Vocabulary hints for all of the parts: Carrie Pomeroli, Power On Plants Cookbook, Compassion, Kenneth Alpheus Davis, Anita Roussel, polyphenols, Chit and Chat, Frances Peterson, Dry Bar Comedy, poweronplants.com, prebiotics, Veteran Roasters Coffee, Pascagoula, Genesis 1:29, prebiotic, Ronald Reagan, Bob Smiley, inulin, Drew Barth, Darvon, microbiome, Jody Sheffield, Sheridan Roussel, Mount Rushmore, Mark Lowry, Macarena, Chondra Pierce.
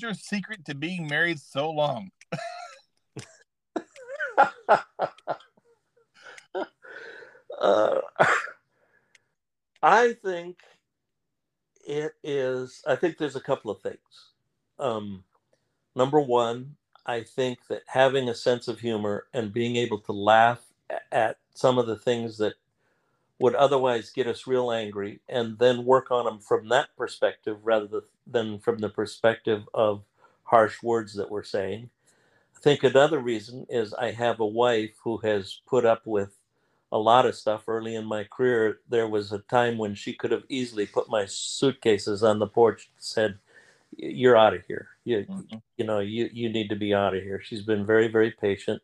is your secret to being married so long? I think it is, I think there's a couple of things. Number one, I think that having a sense of humor and being able to laugh at some of the things that would otherwise get us real angry, and then work on them from that perspective rather than from the perspective of harsh words that we're saying. I think another reason is I have a wife who has put up with a lot of stuff early in my career. There was a time when she could have easily put my suitcases on the porch and said, "You're out of here. You need to be out of here." She's been very, very patient.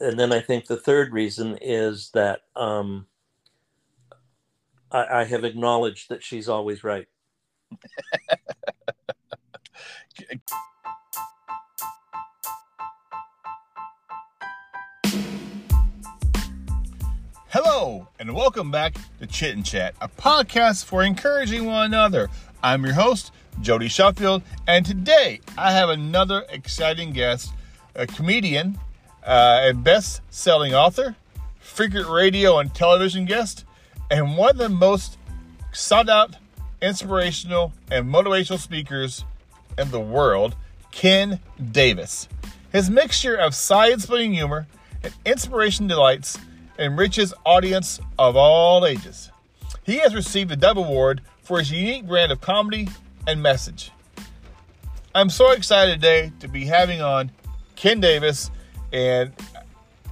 And then I think the third reason is that I have acknowledged that she's always right. Hello, and welcome back to Chit and Chat, a podcast for encouraging one another. I'm your host, Jody Sheffield, and today I have another exciting guest, a comedian, a best-selling author, frequent radio and television guest, and one of the most sought-out, inspirational, and motivational speakers in the world, Ken Davis. His mixture of side-splitting humor and inspiration delights enriches audience of all ages. He has received a Dove Award for his unique brand of comedy and message. I'm so excited today to be having on Ken Davis. And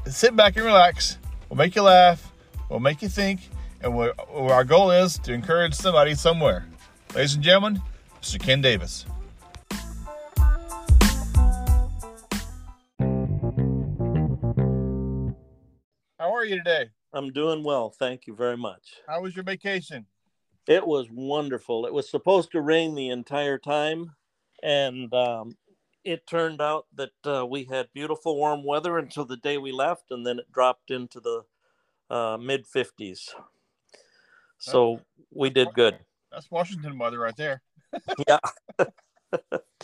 sit back and relax. We'll make you laugh. We'll make you think. And our goal is to encourage somebody somewhere. Ladies and gentlemen, Mr. Ken Davis. How are you today? I'm doing well. Thank you very much. How was your vacation? It was wonderful. It was supposed to rain the entire time. And it turned out that we had beautiful warm weather until the day we left, and then it dropped into the mid-50s. So we did good. That's Washington weather right there. Yeah.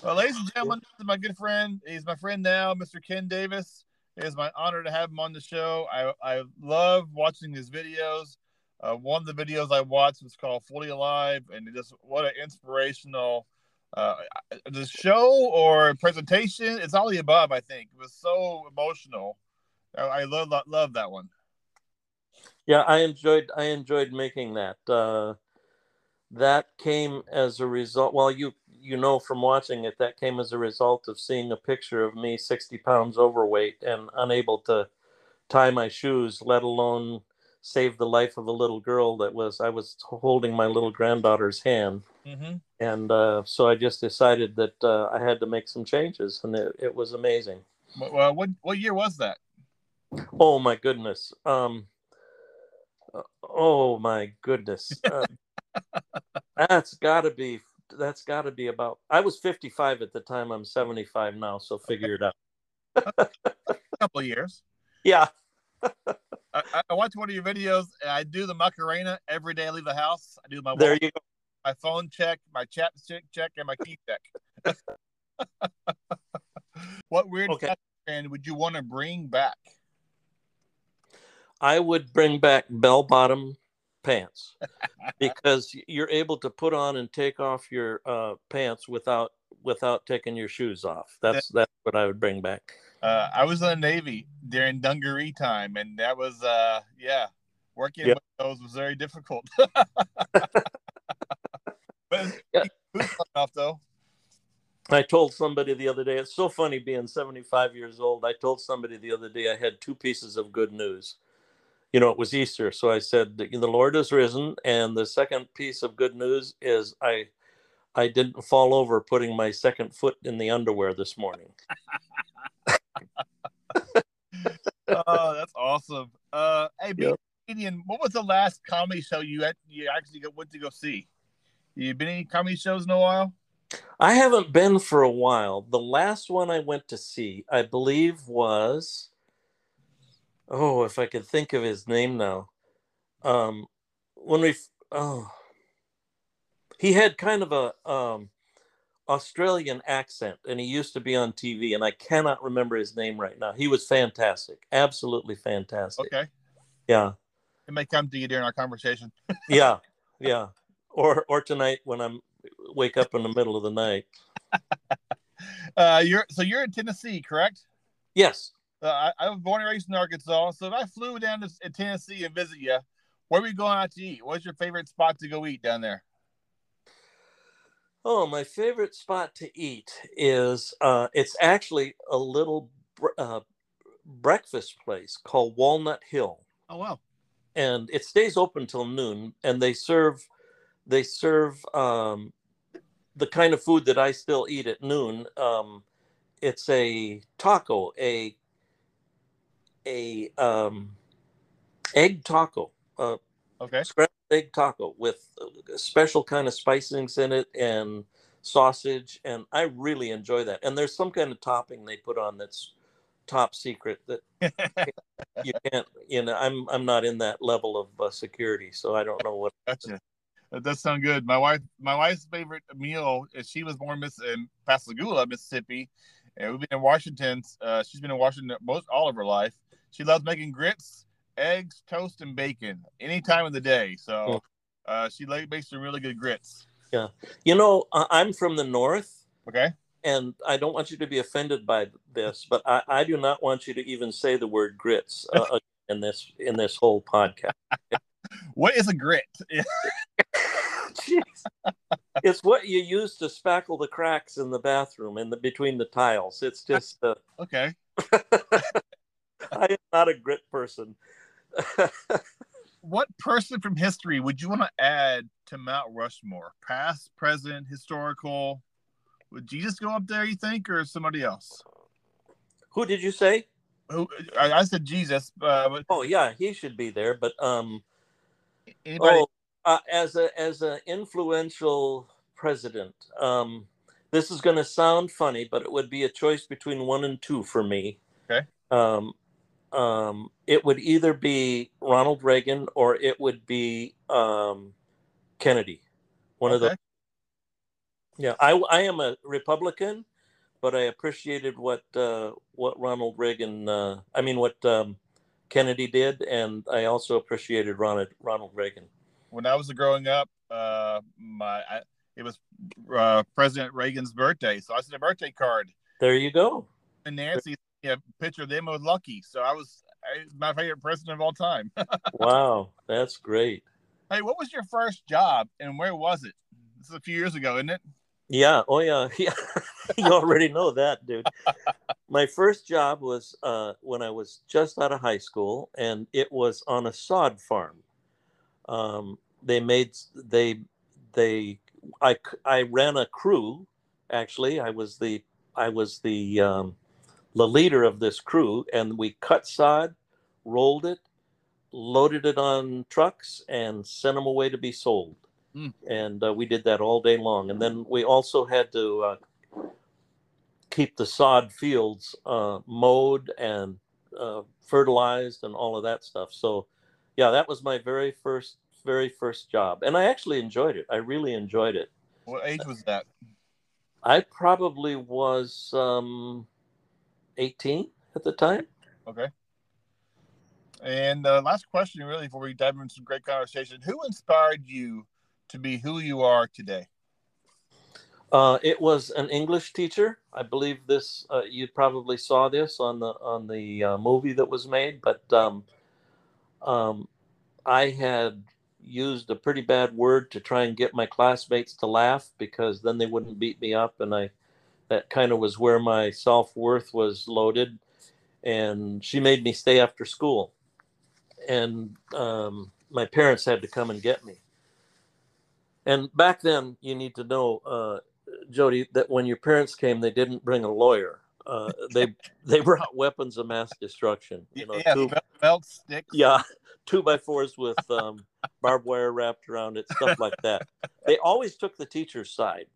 Well, ladies and gentlemen, this is my good friend. He's my friend now, Mr. Ken Davis. It is my honor to have him on the show. I love watching his videos. One of the videos I watched was called Fully Alive, and just what an inspirational the show or presentation. It's all the above, I think. It was so emotional. I love that one. Yeah, I enjoyed making that. That came as a result. Well, you know from watching it, that came as a result of seeing a picture of me 60 pounds overweight and unable to tie my shoes, let alone save the life of a little girl I was holding my little granddaughter's hand. Mm-hmm. And so I just decided that I had to make some changes, and it was amazing. Well, what year was that? Oh my goodness. That's gotta be about, I was 55 at the time. I'm 75 now. So figure it out. A couple of years. Yeah. I watch one of your videos, and I do the Macarena every day I leave the house. I do my there walk, you go. My phone check, my chat check, and my key check. What weird fashion would you want to bring back? I would bring back bell-bottom pants because you're able to put on and take off your pants without taking your shoes off. That's what I would bring back. I was in the Navy during dungaree time, and that was, working with those was very difficult. But it's fun enough, though. I told somebody the other day, it's so funny being 75 years old. I told somebody the other day I had two pieces of good news. You know, it was Easter, so I said, the Lord is risen, and the second piece of good news is I didn't fall over putting my second foot in the underwear this morning. Oh, that's awesome. Hey, Comedian, what was the last comedy show you actually went to go see? You been to any comedy shows in a while? I haven't been for a while. The last one I went to see, I believe, was, if I could think of his name now. He had kind of a Australian accent, and he used to be on TV, and I cannot remember his name right now. He was fantastic, absolutely fantastic. Okay. Yeah. It may come to you during our conversation. Yeah, yeah. Or tonight when I wake up in the middle of the night. So you're in Tennessee, correct? Yes. I was born and raised in Arkansas, so if I flew down to Tennessee and visit you, where are we going out to eat? What's your favorite spot to go eat down there? Oh, my favorite spot to eat is, it's actually a little breakfast place called Walnut Hill. Oh, wow. And it stays open till noon, and they serve the kind of food that I still eat at noon. It's a taco, a egg taco. Okay. Scrambled egg taco with a special kind of spicings in it and sausage, and I really enjoy that. And there's some kind of topping they put on that's top secret that you can't. You know, I'm not in that level of security, so I don't know what. Gotcha. That does sound good. My wife's favorite meal is, she was born in Pascagoula, Mississippi, and we've been in Washington. She's been in Washington most all of her life. She loves making grits, eggs, toast, and bacon any time of the day. So she makes some really good grits. Yeah. You know, I'm from the North. Okay. And I don't want you to be offended by this, but I do not want you to even say the word grits in this whole podcast. What is a grit? Jeez. It's what you use to spackle the cracks in the bathroom between the tiles. It's just... okay. I am not a grit person. What person from history would you want to add to Mount Rushmore? Past, present, historical? Would Jesus go up there, you think, or somebody else? Who did you say? I said Jesus. Oh, yeah, he should be there. But anybody? As an influential president, this is going to sound funny, but it would be a choice between one and two for me. Okay. It would either be Ronald Reagan or it would be Kennedy. One of those. Yeah, I am a Republican, but I appreciated what Ronald Reagan. I mean, what Kennedy did, and I also appreciated Ronald Reagan. When I was growing up, it was President Reagan's birthday, so I sent a birthday card. There you go. And Nancy. A picture of them with Lucky, so I was my favorite president of all time. Wow, that's great. Hey, what was your first job and where was it? This is a few years ago, isn't it? Yeah, oh yeah. You already know that, dude. My first job was when I was just out of high school, and it was on a sod farm. I ran a crew, actually. I was the leader of this crew, and we cut sod, rolled it, loaded it on trucks, and sent them away to be sold. Mm. And we did that all day long. And then we also had to keep the sod fields mowed and fertilized and all of that stuff. So, yeah, that was my very first job. And I actually enjoyed it. I really enjoyed it. What age was that? I probably was... 18 at the time. Okay. And last question, really, before we dive into some great conversation. Who inspired you to be who you are today? It was an English teacher. I believe this. You probably saw this on the movie that was made. But I had used a pretty bad word to try and get my classmates to laugh, because then they wouldn't beat me up, and that kind of was where my self-worth was loaded. And she made me stay after school. And my parents had to come and get me. And back then, you need to know, Jody, that when your parents came, they didn't bring a lawyer. They brought weapons of mass destruction. You know, yeah, belt sticks. Yeah, 2x4s with barbed wire wrapped around it, stuff like that. They always took the teacher's side.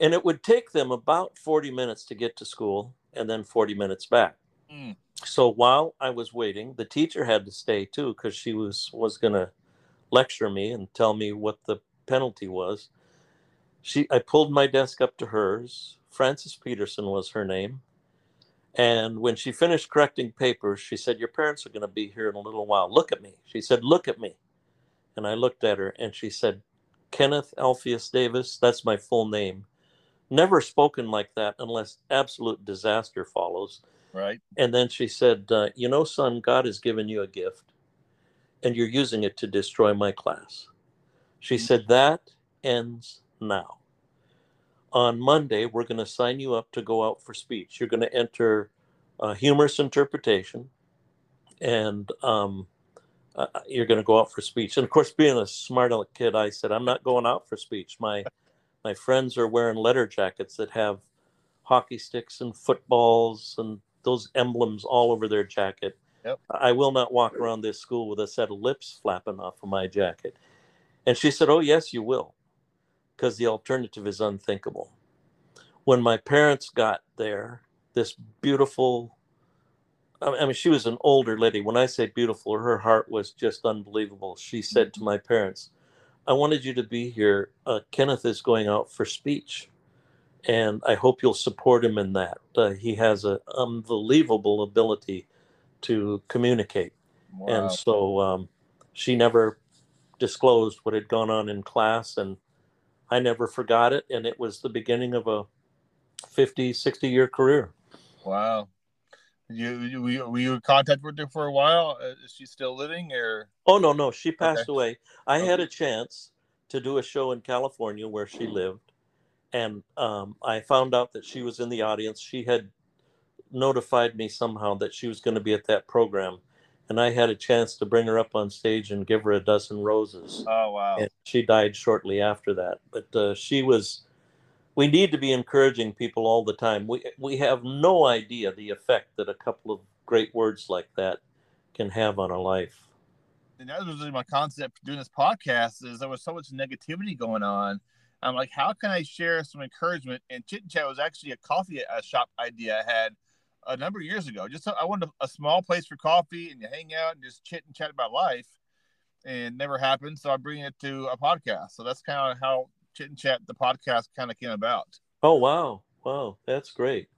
And it would take them about 40 minutes to get to school and then 40 minutes back. Mm. So while I was waiting, the teacher had to stay, too, because she was going to lecture me and tell me what the penalty was. I pulled my desk up to hers. Frances Peterson was her name. And when she finished correcting papers, she said, your parents are going to be here in a little while. Look at me. She said, look at me. And I looked at her and she said, Kenneth Alpheus Davis, that's my full name. Never spoken like that unless absolute disaster follows. Right. And then she said, you know, son, God has given you a gift and you're using it to destroy my class. She said, that ends now. On Monday, we're going to sign you up to go out for speech. You're going to enter humorous interpretation, and you're going to go out for speech. And, of course, being a smart aleck kid, I said, I'm not going out for speech. My friends are wearing letter jackets that have hockey sticks and footballs and those emblems all over their jacket. Yep. I will not walk around this school with a set of lips flapping off of my jacket. And she said, oh, yes, you will, because the alternative is unthinkable. When my parents got there, this beautiful, I mean, she was an older lady. When I say beautiful, her heart was just unbelievable. She said to my parents, I wanted you to be here. Kenneth is going out for speech, and I hope you'll support him in that. He has an unbelievable ability to communicate. Wow. And so she never disclosed what had gone on in class, and I never forgot it, and it was the beginning of a 50, 60-year career. Wow. Were you in contact with her for a while? Is she still living? Or? Oh, no. She passed away. I had a chance to do a show in California where she lived, and I found out that she was in the audience. She had notified me somehow that she was going to be at that program, and I had a chance to bring her up on stage and give her a dozen roses. Oh, wow. And she died shortly after that. But we need to be encouraging people all the time. We have no idea the effect that a couple of great words like that can have on a life. And that was really my concept for doing this podcast, is there was so much negativity going on. I'm like, how can I share some encouragement? And Chit and Chat was actually a coffee shop idea I had a number of years ago. Just I wanted a small place for coffee and to hang out and just chit and chat about life, and it never happened. So I bring it to a podcast. So that's kind of how Chit and Chat, the podcast, kind of came about. Oh, wow. Wow. That's great.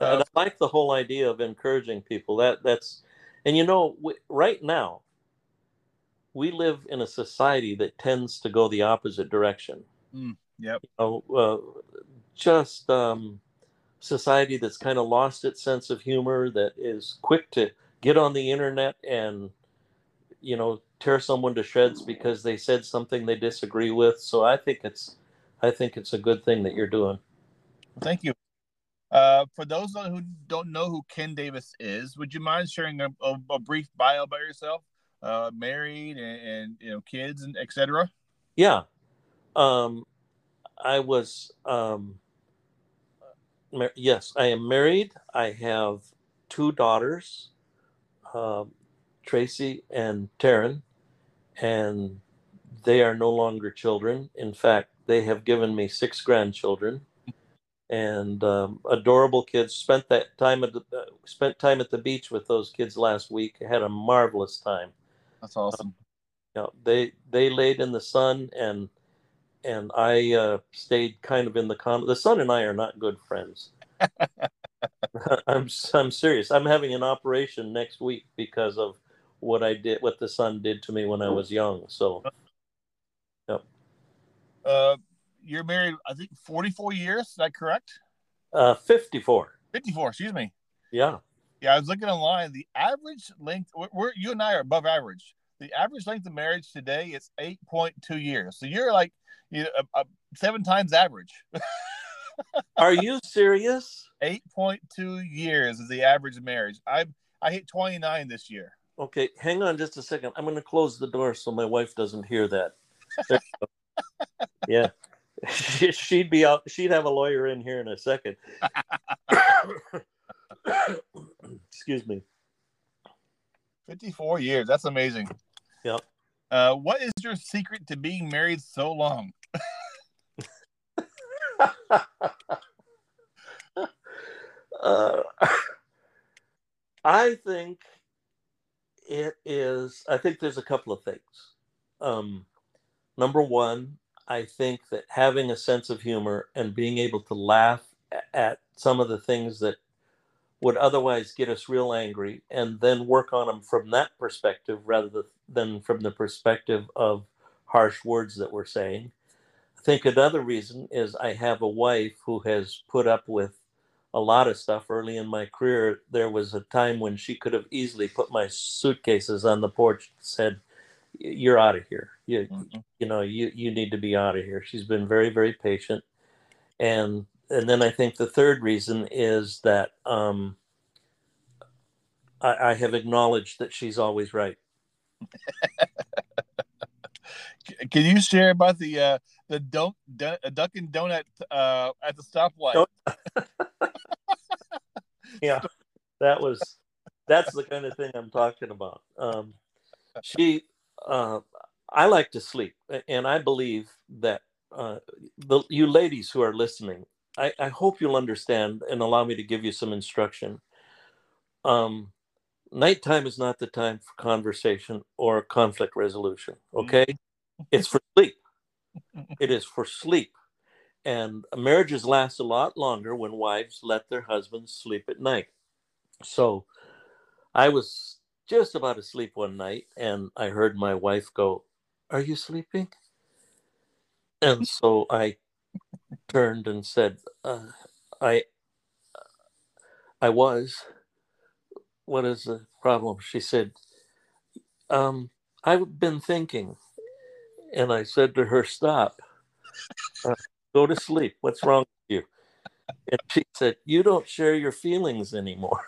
And I like the whole idea of encouraging people. And you know, right now, we live in a society that tends to go the opposite direction. Mm, yep. You know, society that's kind of lost its sense of humor, that is quick to get on the internet and, you know, tear someone to shreds because they said something they disagree with. So I think it's a good thing that you're doing. Thank you. For those who don't know who Ken Davis is, would you mind sharing a brief bio about yourself? Married and you know, kids and etc. Yeah. I was yes, I am married. I have two daughters, Tracy and Taryn, and they are no longer children. In fact, they have given me 6 grandchildren and adorable kids. Spent time at the beach with those kids last week. I had a marvelous time. That's awesome. You know, they laid in the sun, and I stayed kind of in the con. The sun and I are not good friends. I'm serious. I'm having an operation next week because of what the sun did to me when I was young. So, yep. You're married, I think, 44 years. Is that correct? 54. 54. Excuse me. Yeah. Yeah. I was looking online. The average length. You and I are above average. The average length of marriage today is 8.2 years. So you're like 7 times average. Are you serious? 8.2 years is the average marriage. I hit 29 this year. Okay, hang on just a second. I'm going to close the door so my wife doesn't hear that. Yeah, she'd be out. She'd have a lawyer in here in a second. Excuse me. 54 years. That's amazing. Yep. What is your secret to being married so long? I think there's a couple of things. Number one, I think that having a sense of humor and being able to laugh at some of the things that would otherwise get us real angry, and then work on them from that perspective rather than from the perspective of harsh words that we're saying. I think another reason is I have a wife who has put up with a lot of stuff early in my career. There was a time when she could have easily put my suitcases on the porch and said, "You're out of here. You need to be out of here." She's been very, very patient. And then I think the third reason is that I have acknowledged that she's always right. Can you share about the duck and donut at the stoplight? Yeah, that's the kind of thing I'm talking about. I like to sleep, and I believe that you ladies who are listening, I hope you'll understand and allow me to give you some instruction. Nighttime is not the time for conversation or conflict resolution, okay? It's for sleep. It is for sleep. And marriages last a lot longer when wives let their husbands sleep at night. So I was just about to sleep one night, and I heard my wife go, "Are you sleeping?" And so I turned and said, I was. "What is the problem?" She said, "I've been thinking." And I said to her, "Stop. Go to sleep. What's wrong with you?" And she said, "You don't share your feelings anymore."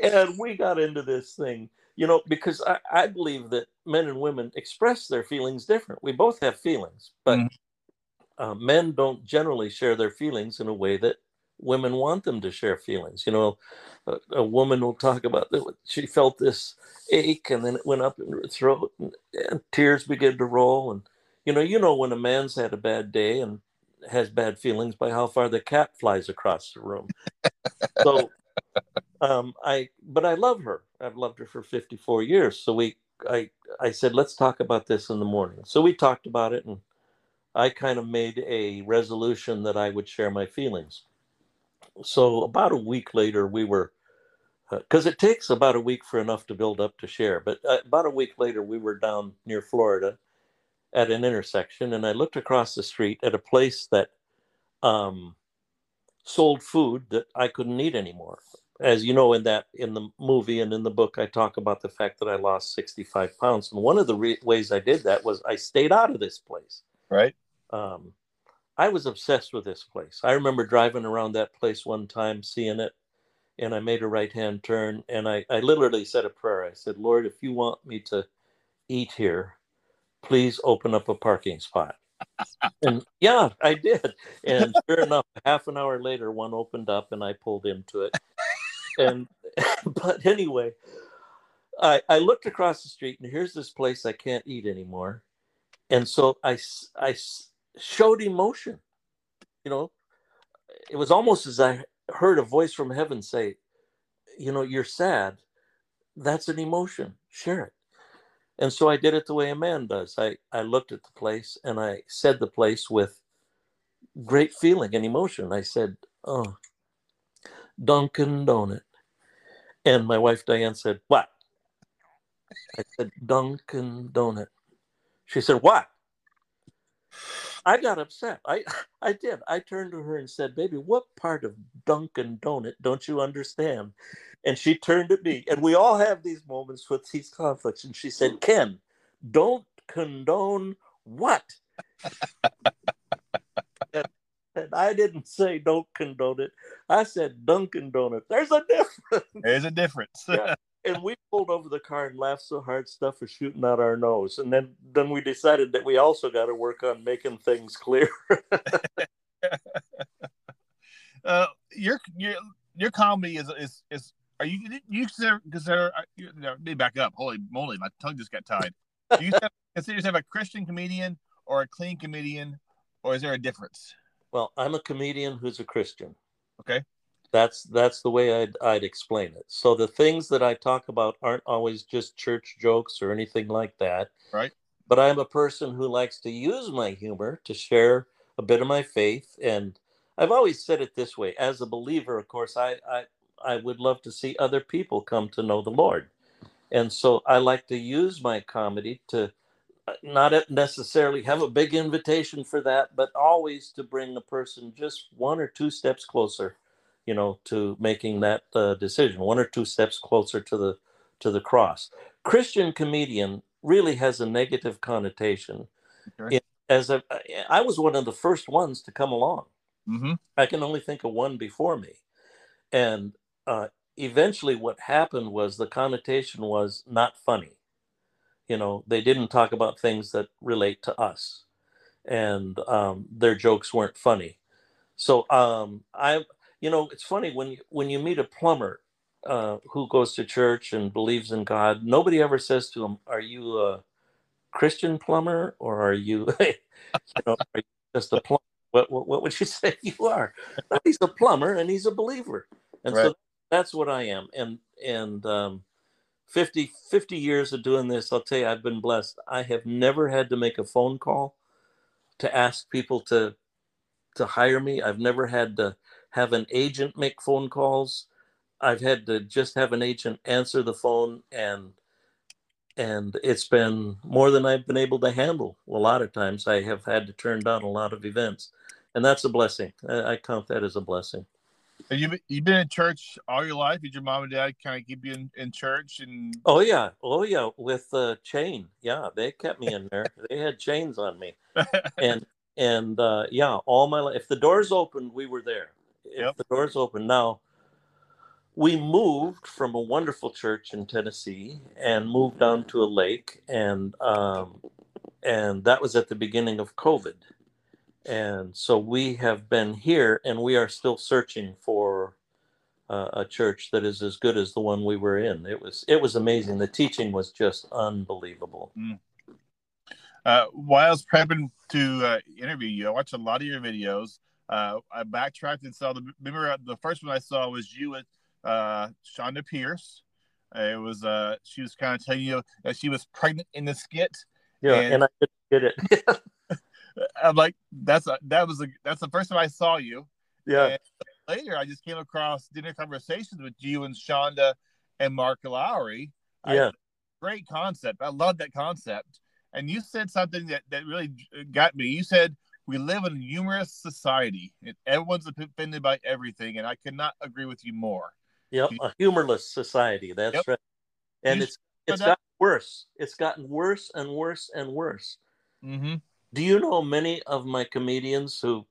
And we got into this thing, because I believe that men and women express their feelings different. We both have feelings, but men don't generally share their feelings in a way that women want them to share feelings. A woman will talk about that she felt this ache, and then it went up in her throat, and tears began to roll. And when a man's had a bad day and has bad feelings by how far the cat flies across the room. So, but I love her. I've loved her for 54 years. So I said, "Let's talk about this in the morning." So we talked about it, and I kind of made a resolution that I would share my feelings. So about a week later, we were, because it takes about a week for enough to build up to share. But about a week later, we were down near Florida at an intersection, and I looked across the street at a place that sold food that I couldn't eat anymore. As you know, in the movie and in the book, I talk about the fact that I lost 65 pounds. And one of the ways I did that was I stayed out of this place. Right. I was obsessed with this place. I remember driving around that place one time, seeing it, and I made a right-hand turn, and I literally said a prayer. I said, "Lord, if you want me to eat here, please open up a parking spot." And yeah, I did. And sure enough, half an hour later, one opened up and I pulled into it. But anyway, I looked across the street, and here's this place I can't eat anymore. And so I showed emotion. It was almost as I heard a voice from heaven say, "You're sad. That's an emotion. Share it." And so I did it the way a man does. I looked at the place, and I said the place with great feeling and emotion. I said, "Oh, Dunkin' Donut." And my wife, Diane, said, "What?" I said, "Dunkin' Donut." She said, "What?" I got upset. I did. I turned to her and said, "Baby, what part of Dunkin' Donut don't you understand?" And she turned at me. And we all have these moments with these conflicts. And she said, "Ken, don't condone what?" And I didn't say "don't condone it." I said "Dunkin' Donut." There's a difference. There's a difference. Yeah. And we pulled over the car and laughed so hard stuff was shooting out our nose. And then we decided that we also got to work on making things clear. Your comedy is are you consider let me back up. Holy moly, my tongue just got tied. Do you consider yourself a Christian comedian or a clean comedian, or is there a difference? Well, I'm a comedian who's a Christian. Okay. That's the way I'd explain it. So the things that I talk about aren't always just church jokes or anything like that. Right. But I'm a person who likes to use my humor to share a bit of my faith. And I've always said it this way. As a believer, of course, I would love to see other people come to know the Lord. And so I like to use my comedy to not necessarily have a big invitation for that, but always to bring the person just one or two steps closer, you know, to making that decision, one or two steps closer to the cross. Christian comedian really has a negative connotation. Okay. I was one of the first ones to come along. Mm-hmm. I can only think of one before me. And eventually what happened was the connotation was not funny. You know, they didn't talk about things that relate to us, and their jokes weren't funny. So you know, it's funny when you meet a plumber who goes to church and believes in God, nobody ever says to him, "Are you a Christian plumber, or are you, you know, are you just a plumber? What would you say you are?" Well, he's a plumber and he's a believer, and right. So that's what I am. And 50 years of doing this, I'll tell you, I've been blessed. I have never had to make a phone call to ask people to hire me. I've never had to have an agent make phone calls. I've had to just have an agent answer the phone, and it's been more than I've been able to handle. A lot of times I have had to turn down a lot of events, and that's a blessing. I count that as a blessing. You've been in church all your life? Did your mom and dad kind of keep you in church? And Oh, yeah. With a chain. Yeah, they kept me in there. They had chains on me. And yeah, all my life. If the doors opened, we were there. If the doors opened. Now, we moved from a wonderful church in Tennessee and moved down to a lake. And that was at the beginning of COVID. And so we have been here, and we are still searching for a church that is as good as the one we were in. It was amazing. The teaching was just unbelievable. Mm. While I was prepping to interview you, I watched a lot of your videos. I backtracked and saw the first one I saw was you with Chondra Pierce. It was she was kind of telling you that she was pregnant in the skit. Yeah, and I couldn't get it. I'm like, that's the first time I saw you. Yeah. And later, I just came across dinner conversations with you and Chondra and Mark Lowry. Yeah. Great concept. I love that concept. And you said something that really got me. You said, we live in a humorous society, and everyone's offended by everything. And I could not agree with you more. Yep. A humorless society. That's right. And it's gotten worse. It's gotten worse and worse and worse. Mm-hmm. Do you know many of my comedians who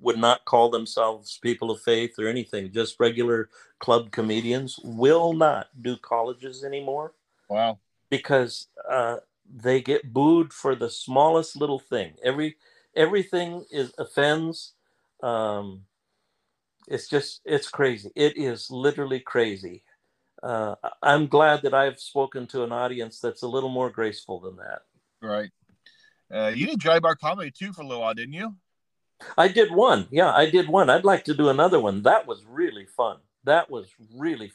would not call themselves people of faith or anything, just regular club comedians, will not do colleges anymore? Wow. Because they get booed for the smallest little thing. Everything is offense. It's crazy. It is literally crazy. I'm glad that I've spoken to an audience that's a little more graceful than that. Right. You did Dry Bar Comedy too for a little while, didn't you? I did one. Yeah, I did one. I'd like to do another one. That was really fun. That was the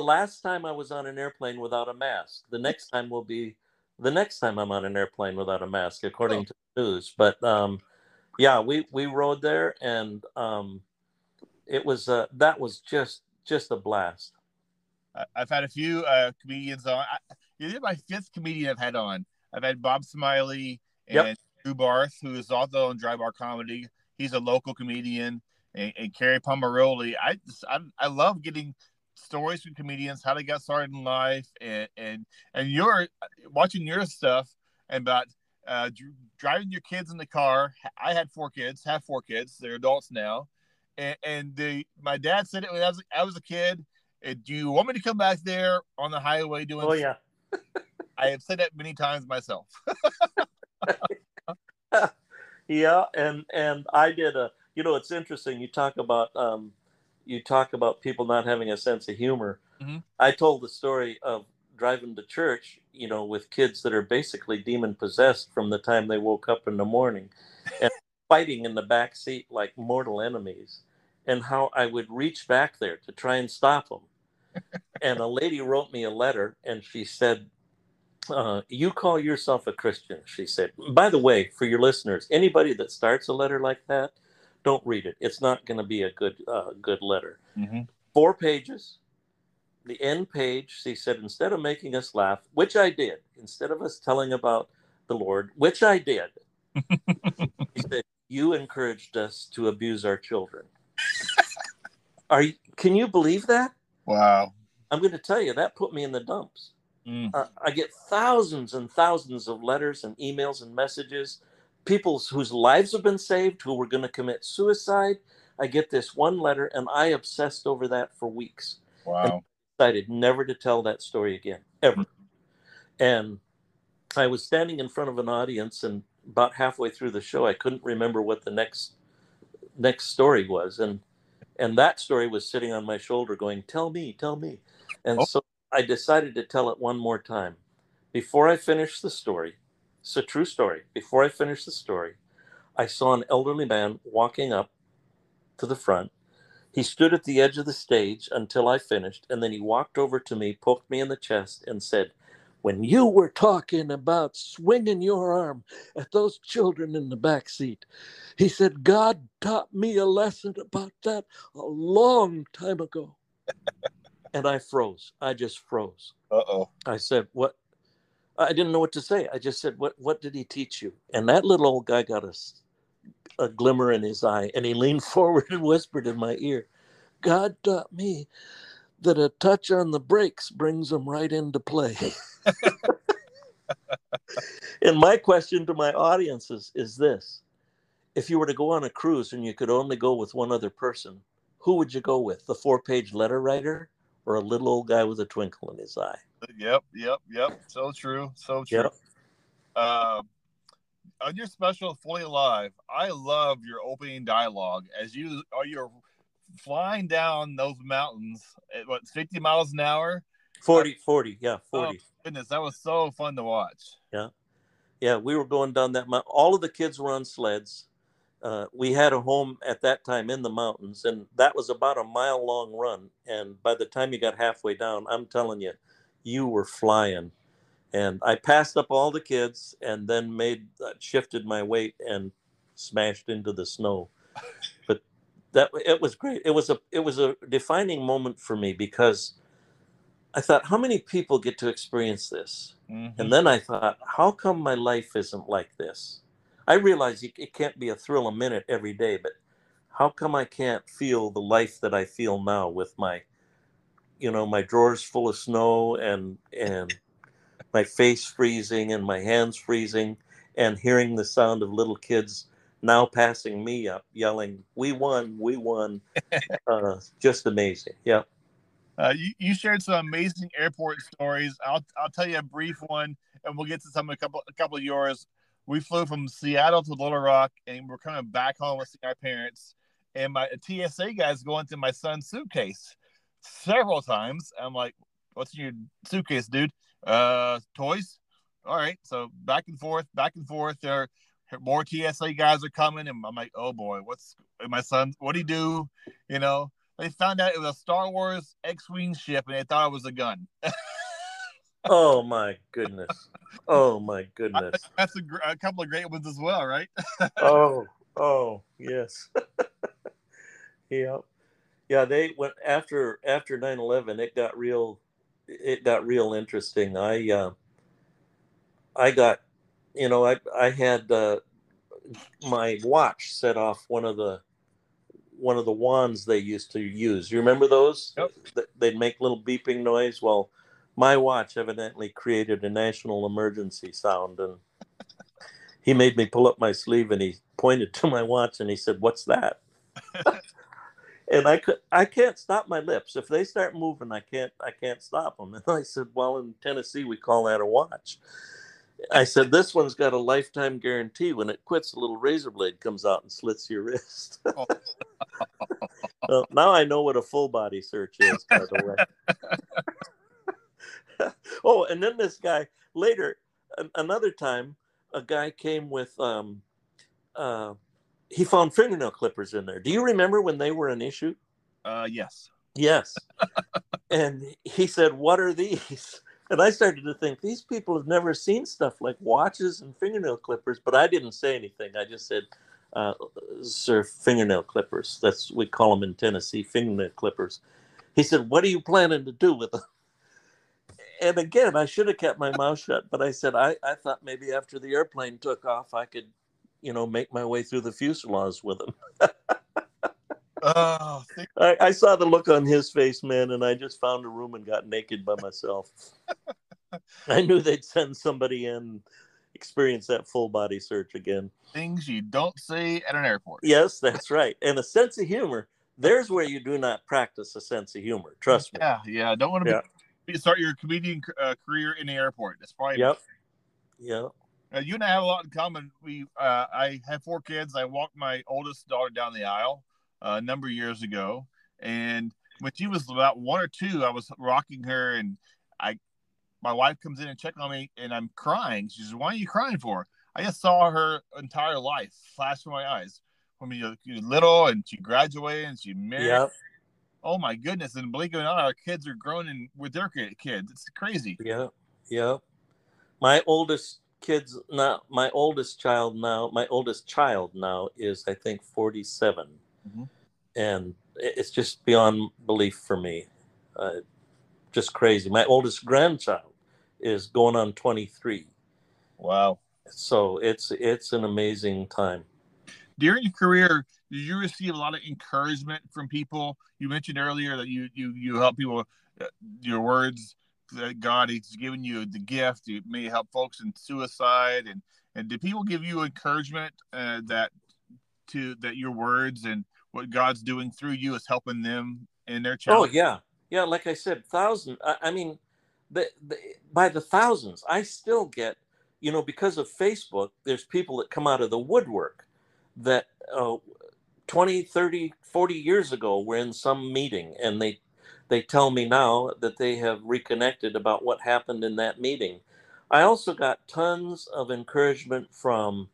last time I was on an airplane without a mask. The next time will be the next time I'm on an airplane without a mask, according to the news. But yeah, we rode there, and it was that was just a blast. I've had a few comedians on. You're my fifth comedian I've had on. I've had Bob Smiley and Drew Barth, who is also on Dry Bar Comedy. He's a local comedian, and Carrie Pomeroli. I love getting stories from comedians, how they got started in life, and you're watching your stuff and about driving your kids in the car. I had four kids. They're adults now, and my dad said it when I was a kid. Do you want me to come back there on the highway doing? Oh yeah. I have said that many times myself. Yeah, and I did a. You know, it's interesting. You talk about people not having a sense of humor. Mm-hmm. I told the story of driving to church, you know, with kids that are basically demon possessed from the time they woke up in the morning, and fighting in the back seat like mortal enemies, and how I would reach back there to try and stop them. And a lady wrote me a letter, and she said, You call yourself a Christian, she said. By the way, for your listeners, anybody that starts a letter like that, don't read it. It's not going to be a good letter. Mm-hmm. 4 pages. The end page, she said, instead of making us laugh, which I did, instead of us telling about the Lord, which I did, she said, you encouraged us to abuse our children. Can you believe that? Wow. I'm going to tell you, that put me in the dumps. Mm. I get thousands and thousands of letters and emails and messages, people whose lives have been saved, who were going to commit suicide. I get this one letter, and I obsessed over that for weeks. Wow. And decided never to tell that story again, ever. And I was standing in front of an audience, and about halfway through the show, I couldn't remember what the next story was. And that story was sitting on my shoulder going, tell me, tell me. And so I decided to tell it one more time. Before I finished the story, it's a true story. Before I finished the story, I saw an elderly man walking up to the front. He stood at the edge of the stage until I finished, and then he walked over to me, poked me in the chest, and said, when you were talking about swinging your arm at those children in the back seat, he said, God taught me a lesson about that a long time ago. And I froze. I just froze. Uh-oh. I said, what? I didn't know what to say. I just said, what did he teach you? And that little old guy got a glimmer in his eye, and he leaned forward and whispered in my ear, God taught me that a touch on the brakes brings them right into play. And my question to my audience is this. If you were to go on a cruise and you could only go with one other person, who would you go with? The 4-page letter writer or a little old guy with a twinkle in his eye? Yep. So true. So true. Yep. On your special Fully Alive, I love your opening dialogue as you're flying down those mountains at 50 miles an hour? 40. Oh, goodness, that was so fun to watch. Yeah, we were going down that mountain. All of the kids were on sleds. We had a home at that time in the mountains, and that was about a mile-long run. And by the time you got halfway down, I'm telling you, you were flying. And I passed up all the kids and then shifted my weight and smashed into the snow. But it was great. It was a defining moment for me because I thought, how many people get to experience this? Mm-hmm. And then I thought, how come my life isn't like this? I realize it can't be a thrill a minute every day, but how come I can't feel the life that I feel now with my, my drawers full of snow and my face freezing and my hands freezing and hearing the sound of little kids now passing me up yelling, we won. Just amazing. Yeah. You shared some amazing airport stories. I'll tell you a brief one and we'll get to a couple of yours. We flew from Seattle to Little Rock and we're coming back home to see our parents, and my TSA guys go into my son's suitcase several times. I'm like, what's in your suitcase, dude? Toys. All right. So back and forth. There are more TSA guys are coming. And I'm like, oh boy, what'd he do? They found out it was a Star Wars X-Wing ship and they thought it was a gun. Oh my goodness. That's a couple of great ones as well, right? oh, yes. Yeah. Yeah. They went after 9/11, it got real interesting. I got, I had my watch set off one of the wands they used to use. You remember those? Yep. They'd make little beeping noise. Well, my watch evidently created a national emergency sound, and he made me pull up my sleeve and he pointed to my watch and he said, "What's that?" And I can't stop my lips. If they start moving, I can't stop them. And I said, well, in Tennessee, we call that a watch. I said, this one's got a lifetime guarantee. When it quits, a little razor blade comes out and slits your wrist. Well, now I know what a full body search is, by the way. Oh, and then this guy later, another time, a guy came with, he found fingernail clippers in there. Do you remember when they were an issue? Yes. And he said, what are these? And I started to think, these people have never seen stuff like watches and fingernail clippers, but I didn't say anything. I just said, sir, fingernail clippers. That's we call them in Tennessee, fingernail clippers. He said, what are you planning to do with them? And again, I should have kept my mouth shut, but I said, I thought maybe after the airplane took off, I could, you know, make my way through the fuselage with them. Oh, I saw the look on his face, man, and I just found a room and got naked by myself. I knew they'd send somebody in, experience that full body search again. Things you don't see at an airport. Yes, that's right. And a sense of humor. There's where you do not practice a sense of humor. Trust me. Yeah. I don't want to start your comedian career in the airport. That's probably you and I have a lot in common. I have four kids. I walked my oldest daughter down the aisle a number of years ago, and when she was about one or two, I was rocking her, and my wife comes in and checks on me, and I'm crying. She says, "Why are you crying for?" I just saw her entire life flash in my eyes when she was little, and she graduated, and she married. Yep. Oh my goodness! And believe it or not, our kids are grown and with their kids. It's crazy. Yeah. My oldest child now is, I think, 47, mm-hmm. and it's just beyond belief for me. Just crazy. My oldest grandchild is going on 23. Wow! So it's an amazing time. During your career, did you receive a lot of encouragement from people? You mentioned earlier that you help people, your words, that God has given you the gift. You may help folks in suicide. And did people give you encouragement that your words and what God's doing through you is helping them in their challenge? Oh, yeah. Yeah, like I said, thousands. I mean, by the thousands, I still get, because of Facebook, there's people that come out of the woodwork that 20, 30, 40 years ago were in some meeting, and they tell me now that they have reconnected about what happened in that meeting. I also got tons of encouragement from,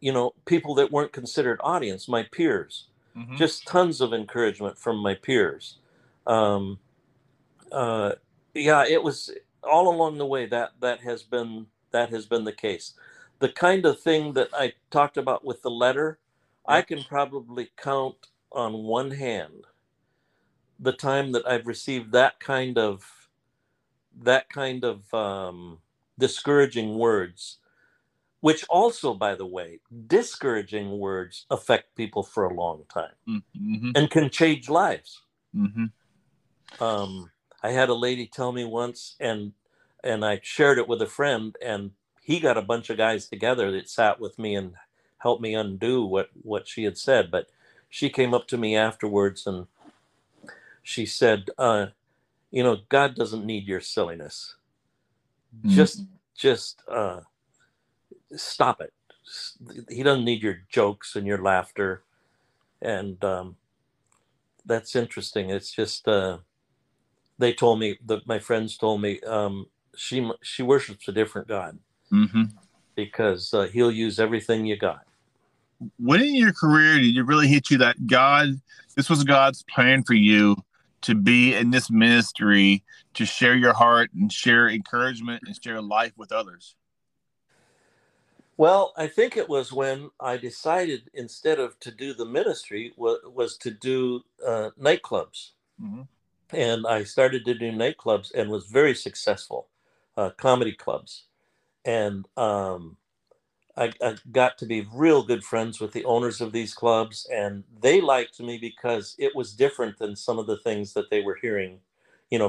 people that weren't considered audience, my peers. Mm-hmm. Just tons of encouragement from my peers. It was all along the way that has been the case. The kind of thing that I talked about with the letter, I can probably count on one hand the time that I've received that kind of discouraging words, which also, by the way, discouraging words affect people for a long time, mm-hmm. and can change lives. Mm-hmm. I had a lady tell me once, and I shared it with a friend, and he got a bunch of guys together that sat with me and helped me undo what she had said. But she came up to me afterwards and she said, God doesn't need your silliness. Mm-hmm. Just stop it. He doesn't need your jokes and your laughter. And that's interesting. It's just, they told me, my friends told me, she worships a different God. Mm-hmm. Because he'll use everything you got. When in your career did you really hit you that God, this was God's plan for you to be in this ministry, to share your heart and share encouragement and share life with others? Well, I think it was when I decided instead of to do the ministry was to do nightclubs. Mm-hmm. And I started to do nightclubs and was very successful, comedy clubs. And I got to be real good friends with the owners of these clubs, and they liked me because it was different than some of the things that they were hearing,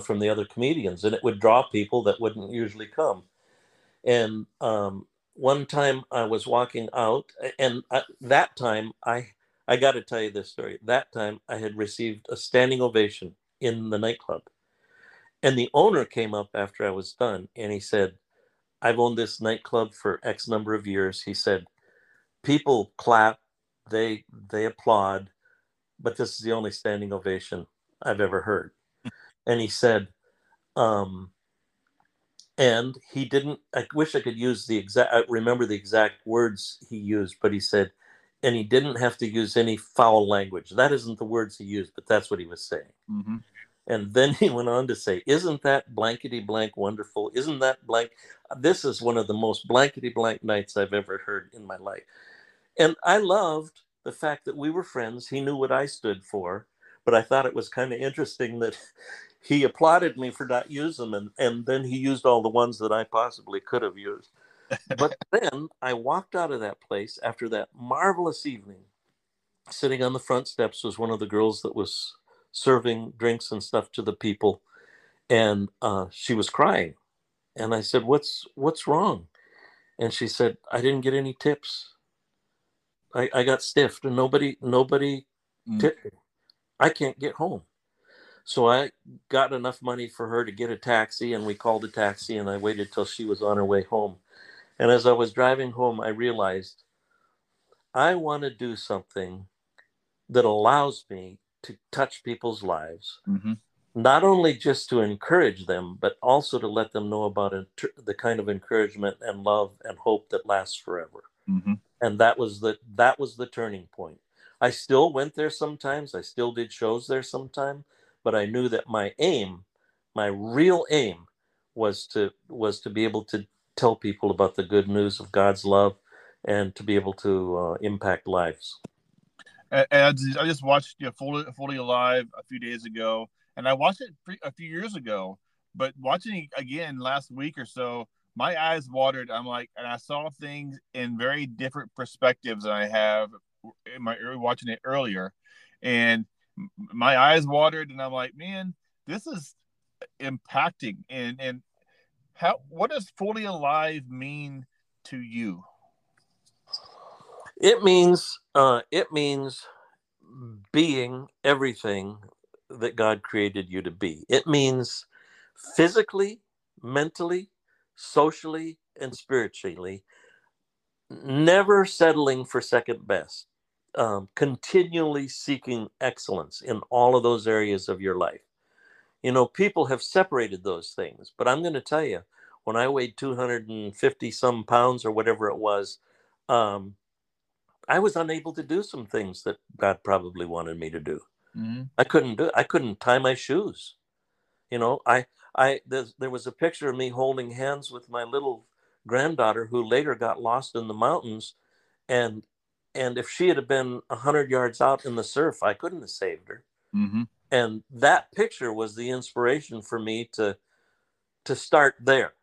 from the other comedians, and it would draw people that wouldn't usually come. And one time I was walking out, and that time I got to tell you this story. That time I had received a standing ovation in the nightclub, and the owner came up after I was done, and he said, "I've owned this nightclub for X number of years." He said, "People clap, they applaud, but this is the only standing ovation I've ever heard." And he said, I wish I could use the exact words he used, but he said, and he didn't have to use any foul language. That isn't the words he used, but that's what he was saying. Mm-hmm. And then he went on to say, isn't that blankety blank wonderful? Isn't that blank? This is one of the most blankety blank nights I've ever heard in my life. And I loved the fact that we were friends. He knew what I stood for, but I thought it was kind of interesting that he applauded me for not using them. And then he used all the ones that I possibly could have used. But then I walked out of that place after that marvelous evening. Sitting on the front steps was one of the girls that was serving drinks and stuff to the people. And she was crying. And I said, what's wrong? And she said, I didn't get any tips. I got stiffed and nobody tipped me. I can't get home. So I got enough money for her to get a taxi, and we called a taxi, and I waited till she was on her way home. And as I was driving home, I realized I want to do something that allows me to touch people's lives, mm-hmm. not only just to encourage them, but also to let them know about the kind of encouragement and love and hope that lasts forever. Mm-hmm. And that was the turning point. I still went there sometimes. I still did shows there sometimes. But I knew that my aim, my real aim, was to be able to tell people about the good news of God's love and to be able to impact lives. And I just watched Fully Alive a few days ago, and I watched it a few years ago, but watching it again last week or so, my eyes watered. I'm like, and I saw things in very different perspectives than I have in my watching it earlier. And my eyes watered, and I'm like, man, this is impacting. And how? What does Fully Alive mean to you? It means being everything that God created you to be. It means physically, mentally, socially, and spiritually, never settling for second best. Continually seeking excellence in all of those areas of your life. You know, people have separated those things, but I'm going to tell you, when I weighed 250 some pounds or whatever it was, I was unable to do some things that God probably wanted me to do. Mm-hmm. I couldn't tie my shoes. You know, there was a picture of me holding hands with my little granddaughter who later got lost in the mountains, and if she had been 100 yards out in the surf, I couldn't have saved her. Mm-hmm. And that picture was the inspiration for me to start there.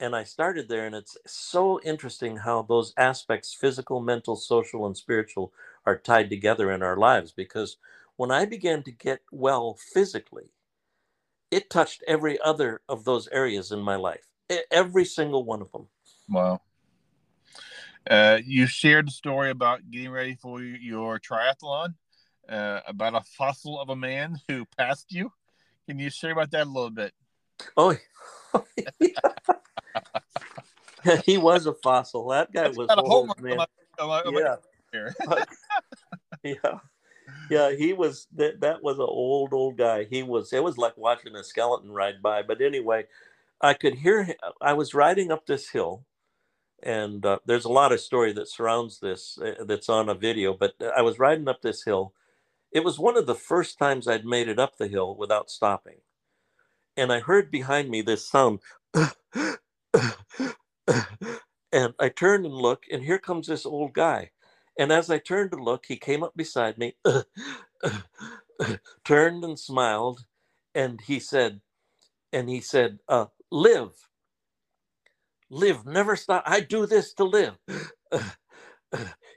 And I started there, and it's so interesting how those aspects, physical, mental, social, and spiritual, are tied together in our lives. Because when I began to get well physically, it touched every other of those areas in my life, every single one of them. Wow. You shared the story about getting ready for your triathlon, about a fossil of a man who passed you. Can you share about that a little bit? Oh, yeah. He was a fossil. That guy was old, man. Yeah. He was. That was an old guy. He was. It was like watching a skeleton ride by. But anyway, I could hear him. I was riding up this hill. And there's a lot of story that surrounds this that's on a video, but I was riding up this hill. It was one of the first times I'd made it up the hill without stopping. And I heard behind me this sound. And I turned and looked, and here comes this old guy. And as I turned to look, he came up beside me, turned and smiled. And he said, live. Live, never stop. I do this to live.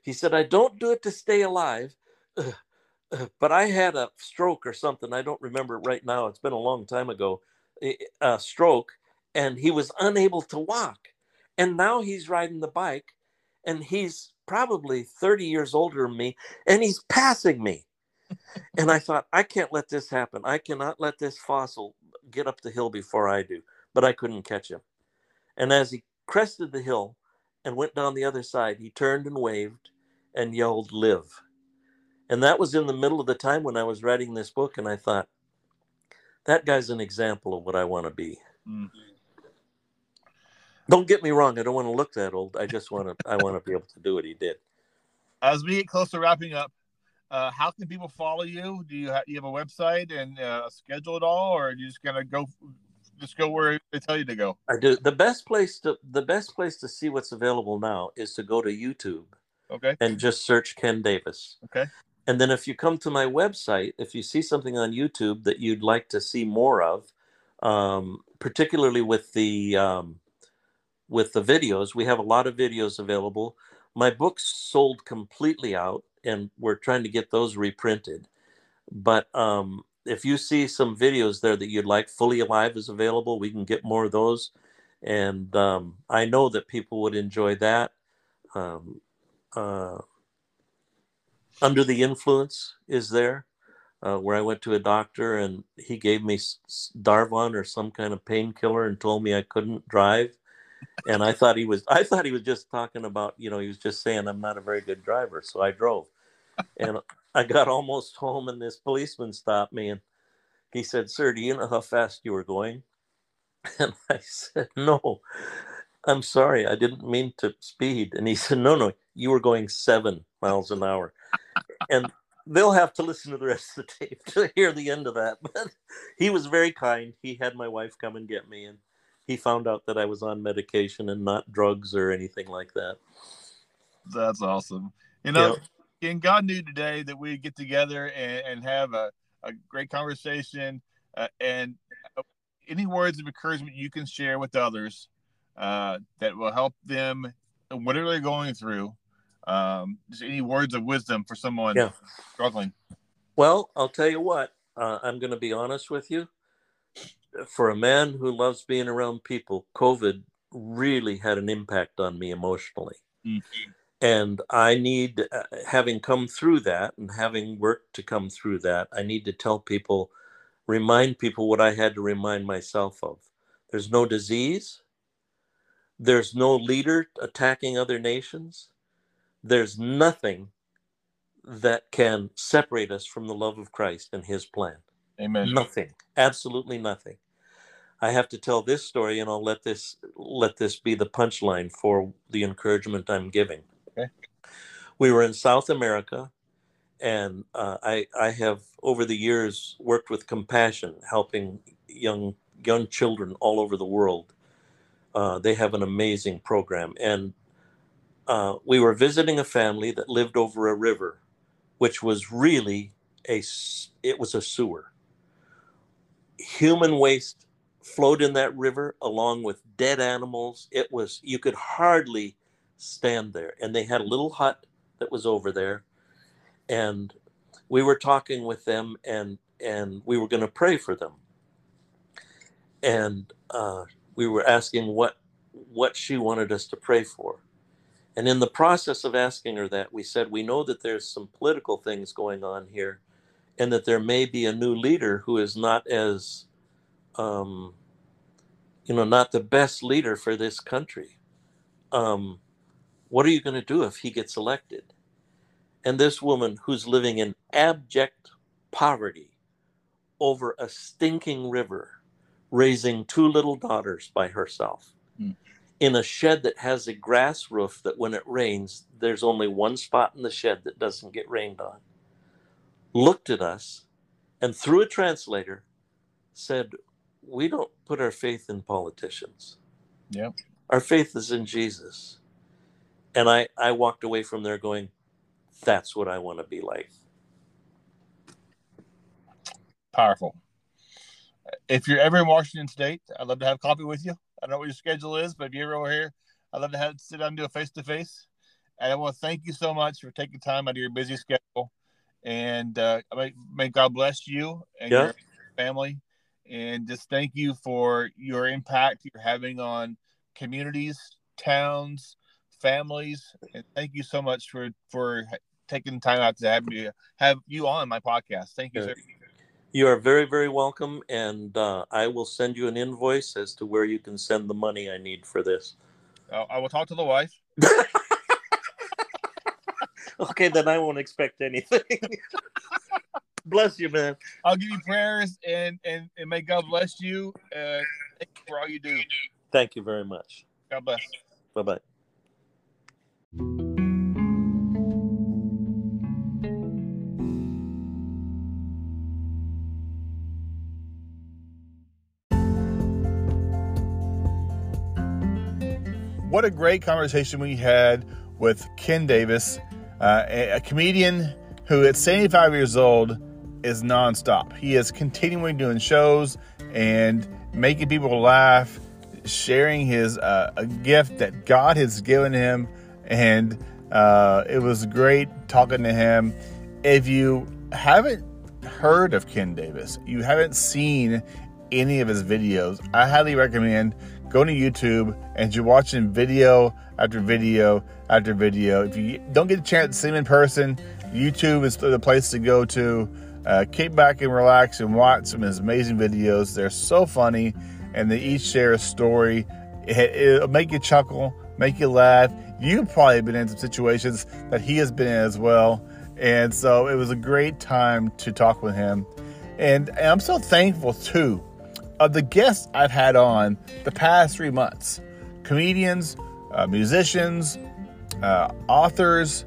He said, I don't do it to stay alive, but I had a stroke or something. I don't remember right now. It's been a long time ago, a stroke, and he was unable to walk. And now he's riding the bike, and he's probably 30 years older than me, and he's passing me. And I thought, I can't let this happen. I cannot let this fossil get up the hill before I do, but I couldn't catch him. And as he crested the hill and went down the other side, he turned and waved and yelled, live. And that was in the middle of the time when I was writing this book. And I thought, that guy's an example of what I want to be. Mm. Don't get me wrong. I don't want to look that old. I want to be able to do what he did. As we get close to wrapping up, How can people follow you? Do you have a website and schedule at all, or are you just gonna go where they tell you to go? I do. The best place to see what's available now is to go to YouTube. Okay. And just search Ken Davis. Okay. And then if you come to my website, if you see something on YouTube that you'd like to see more of, particularly with the videos, we have a lot of videos available. My books sold completely out, and we're trying to get those reprinted. But if you see some videos there that you'd like, Fully Alive is available. We can get more of those. And I know that people would enjoy that. Under the Influence is there, where I went to a doctor and he gave me Darvon or some kind of painkiller and told me I couldn't drive. And I thought he was just talking about, he was just saying I'm not a very good driver. So I drove, and I got almost home, and this policeman stopped me and he said, "Sir, do you know how fast you were going?" And I said, "No, I'm sorry. I didn't mean to speed." And he said, No, you were going 7 miles an hour. And they'll have to listen to the rest of the tape to hear the end of that. But he was very kind. He had my wife come and get me, and he found out that I was on medication and not drugs or anything like that. That's awesome. And God knew today that we'd get together and have a great conversation, and any words of encouragement you can share with others that will help them, whatever they're going through. Just any words of wisdom for someone struggling. Well, I'll tell you what, I'm going to be honest with you. For a man who loves being around people, COVID really had an impact on me emotionally. Mm-hmm. And I need, having come through that and having worked to come through that, I need to remind people what I had to remind myself of. There's no disease. There's no leader attacking other nations. There's nothing that can separate us from the love of Christ and his plan. Amen. Nothing, absolutely nothing. I have to tell this story, and I'll let this be the punchline for the encouragement I'm giving. Okay. We were in South America, and I have over the years worked with Compassion, helping young children all over the world. They have an amazing program, and we were visiting a family that lived over a river, which was really a sewer. Human waste flowed in that river along with dead animals. You could hardly stand there. And they had a little hut that was over there. And we were talking with them, and we were going to pray for them. And we were asking what she wanted us to pray for. And in the process of asking her that, we said, we know that there's some political things going on here, and that there may be a new leader who is not as, not the best leader for this country. What are you going to do if he gets elected? And this woman who's living in abject poverty over a stinking river, raising 2 little daughters by herself, in a shed that has a grass roof that when it rains, there's only one spot in the shed that doesn't get rained on, looked at us and through a translator said, "We don't put our faith in politicians. Yep. Our faith is in Jesus." And I walked away from there going, that's what I want to be like. Powerful. If you're ever in Washington State, I'd love to have coffee with you. I don't know what your schedule is, but if you're over here, I'd love to sit down and do a face-to-face. And I want to thank you so much for taking time out of your busy schedule. And may God bless you and your family. And just thank you for your impact you're having on communities, towns, families. And thank you so much for taking time out to have you on my podcast. Thank you, sir. You are very, very welcome, and I will send you an invoice as to where you can send the money I need for this. I will talk to the wife. Okay, then I won't expect anything. Bless you, man. I'll give you prayers, and may God bless you, thank you for all you do. Thank you very much. God bless. Bye-bye. what a great conversation we had with Ken Davis, a comedian who at 75 years old is nonstop. He is continuing doing shows and making people laugh, sharing his a gift that God has given him, and it was great talking to him. If you haven't heard of Ken Davis, you haven't seen any of his videos, I highly recommend going to YouTube and you're watching video after video after video. If you don't get a chance to see him in person, YouTube is the place to go to. Kick back and relax and watch some of his amazing videos. They're so funny, and they each share a story. It'll make you chuckle, make you laugh. You've probably been in some situations that he has been in as well. And so it was a great time to talk with him. And I'm so thankful, too, of the guests I've had on the past 3 months. Comedians, musicians, authors,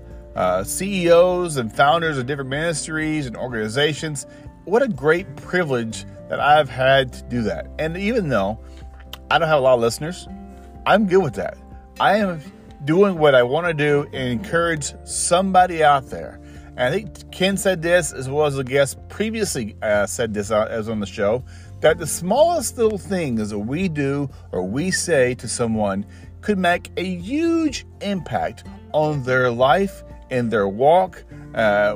CEOs and founders of different ministries and organizations. What a great privilege that I've had to do that. And even though I don't have a lot of listeners, I'm good with that. I am doing what I want to do and encourage somebody out there. And I think Ken said this, as well as the guest previously said this as on the show, that the smallest little things that we do or we say to someone could make a huge impact on their life and their walk,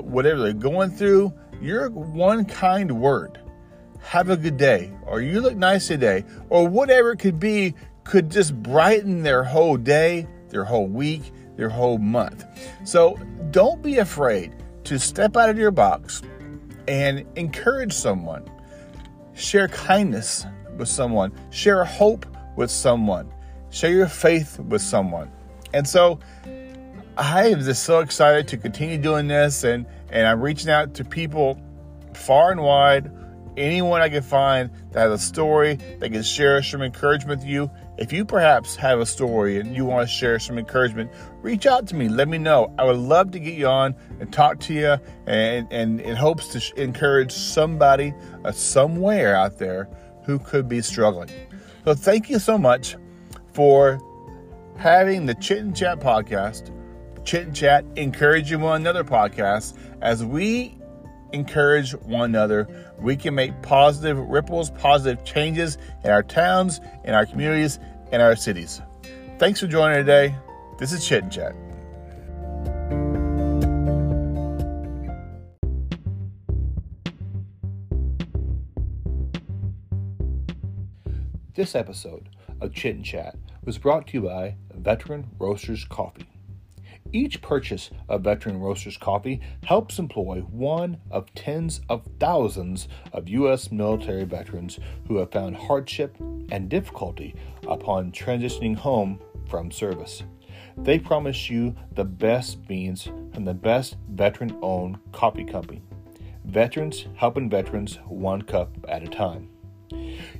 whatever they're going through. Your one kind word, "Have a good day," or "You look nice today," or whatever it could be, could just brighten their whole day, their whole week, their whole month. So don't be afraid to step out of your box and encourage someone. Share kindness with someone. Share hope with someone. Share your faith with someone. And so I am just so excited to continue doing this. And I'm reaching out to people far and wide. Anyone I can find that has a story that can share some encouragement with you. If you perhaps have a story and you want to share some encouragement, reach out to me. Let me know. I would love to get you on and talk to you, and in hopes to encourage somebody somewhere out there who could be struggling. So thank you so much for having the Chit and Chat podcast. Chit and Chat, encouraging one another podcast. As we encourage one another, we can make positive ripples, positive changes in our towns, in our communities, in our cities. Thanks for joining today. This is Chit and Chat. This episode of Chit and Chat was brought to you by Veteran Roasters Coffee. Each purchase of Veteran Roasters Coffee helps employ one of tens of thousands of U.S. military veterans who have found hardship and difficulty upon transitioning home from service. They promise you the best beans from the best veteran-owned coffee company. Veterans helping veterans, one cup at a time.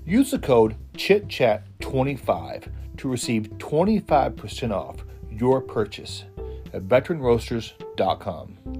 Use the code CHITCHAT25 to receive 25% off your purchase at veteranroasters.com.